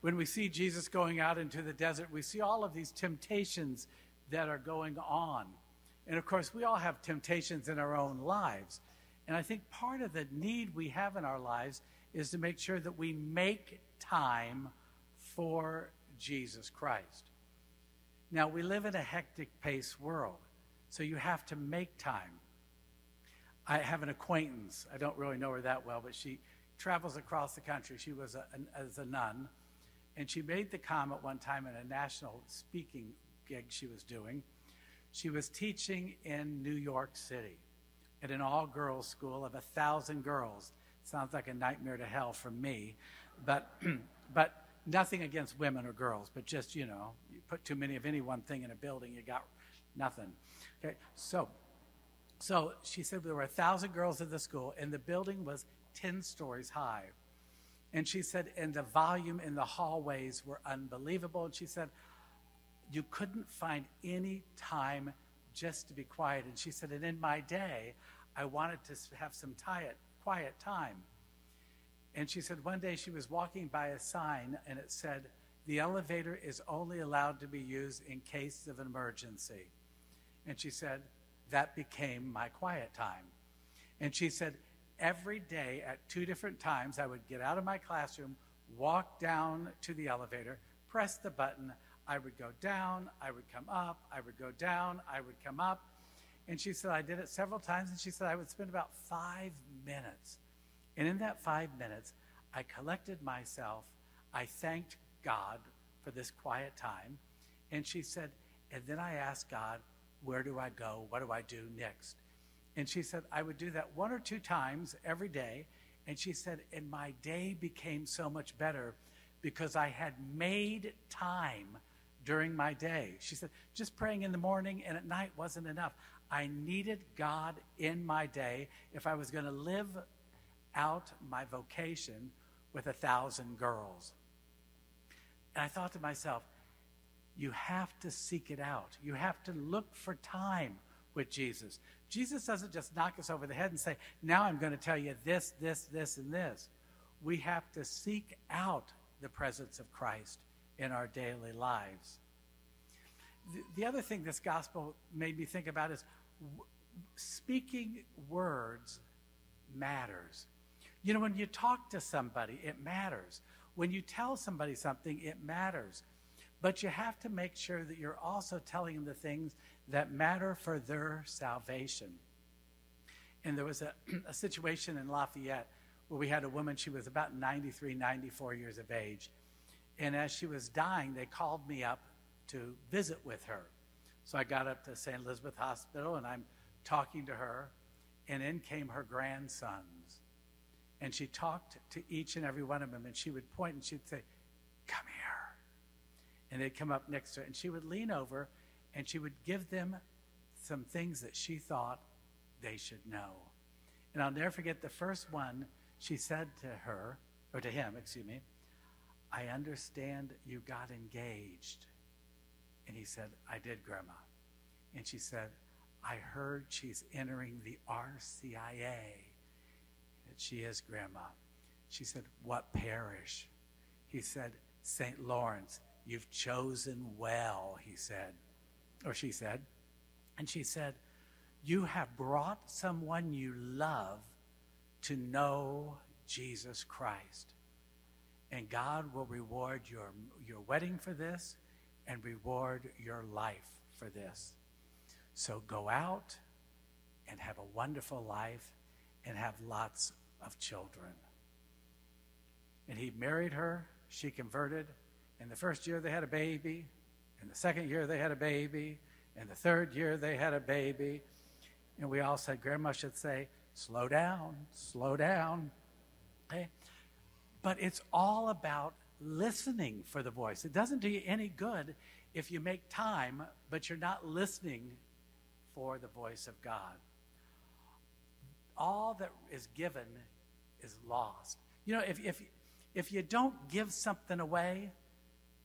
When we see Jesus going out into the desert, we see all of these temptations that are going on. And of course, we all have temptations in our own lives. And I think part of the need we have in our lives is to make sure that we make time for Jesus Christ. Now, we live in a hectic pace world, so you have to make time. I have an acquaintance. I don't really know her that well, but she travels across the country. She was as a nun, and she made the comment one time in a national speaking gig she was doing. She was teaching in New York City at an all-girls school of 1,000 girls. Sounds like a nightmare to hell for me, but nothing against women or girls, but just, you know, you put too many of any one thing in a building, you got nothing. Okay, so she said there were 1,000 girls in the school, and the building was 10 stories high. And she said, and the volume in the hallways were unbelievable. And she said, you couldn't find any time just to be quiet. And she said, and in my day, I wanted to have some quiet time. And she said one day she was walking by a sign, and it said, the elevator is only allowed to be used in case of an emergency. And she said, that became my quiet time. And she said, every day at 2 different times, I would get out of my classroom, walk down to the elevator, press the button, I would go down, I would come up, I would go down, I would come up. And she said, I did it several times, and she said, I would spend about 5 minutes. And in that 5 minutes, I collected myself, I thanked God for this quiet time, and she said, and then I asked God, where do I go, what do I do next? And she said, I would do that 1 or 2 times every day, and she said, and my day became so much better because I had made time during my day. She said, just praying in the morning and at night wasn't enough. I needed God in my day if I was going to live out my vocation with 1,000 girls. And I thought to myself, you have to seek it out. You have to look for time with Jesus. Jesus doesn't just knock us over the head and say, now I'm going to tell you this, this, this, and this. We have to seek out the presence of Christ in our daily lives. The other thing this gospel made me think about is speaking words matters. You know, when you talk to somebody, it matters. When you tell somebody something, it matters. But you have to make sure that you're also telling them the things that matter for their salvation. And there was a situation in Lafayette where we had a woman, she was about 93, 94 years of age. And as she was dying, they called me up to visit with her. So I got up to St. Elizabeth Hospital, and I'm talking to her. And in came her grandsons. And she talked to each and every one of them, and she would point and she'd say, come here. And they'd come up next to her, and she would lean over, and she would give them some things that she thought they should know. And I'll never forget the first one, she said to her, or to him, excuse me, I understand you got engaged. And he said, I did, Grandma. And she said, I heard she's entering the RCIA. She is, Grandma. She said, what parish? He said, St. Lawrence. You've chosen well, he said, or she said. And she said, you have brought someone you love to know Jesus Christ. And God will reward your wedding for this and reward your life for this. So go out and have a wonderful life and have lots of children. And he married her, she converted, and the first year they had a baby, and the second year they had a baby, and the third year they had a baby. And we all said, Grandma should say, slow down, okay? But it's all about listening for the voice. It doesn't do you any good if you make time, but you're not listening for the voice of God. All that is given is lost. You know, if you don't give something away,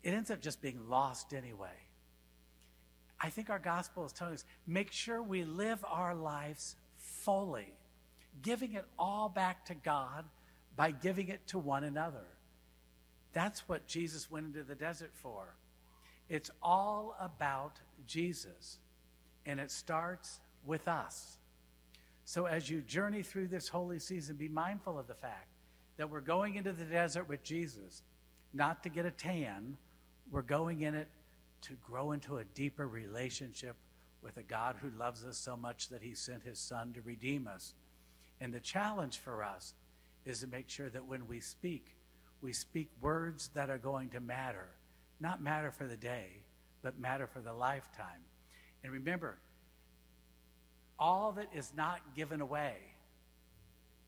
it ends up just being lost anyway. I think our gospel is telling us, make sure we live our lives fully, giving it all back to God by giving it to one another. That's what Jesus went into the desert for. It's all about Jesus, and it starts with us. So as you journey through this holy season, be mindful of the fact that we're going into the desert with Jesus, not to get a tan. We're going in it to grow into a deeper relationship with a God who loves us so much that he sent his son to redeem us. And the challenge for us is to make sure that when we speak words that are going to matter, not matter for the day, but matter for the lifetime. And remember, all that is not given away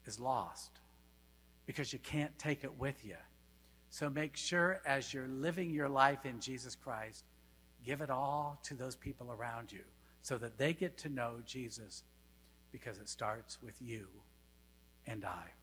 is lost because you can't take it with you. So make sure as you're living your life in Jesus Christ, give it all to those people around you so that they get to know Jesus, because it starts with you and I.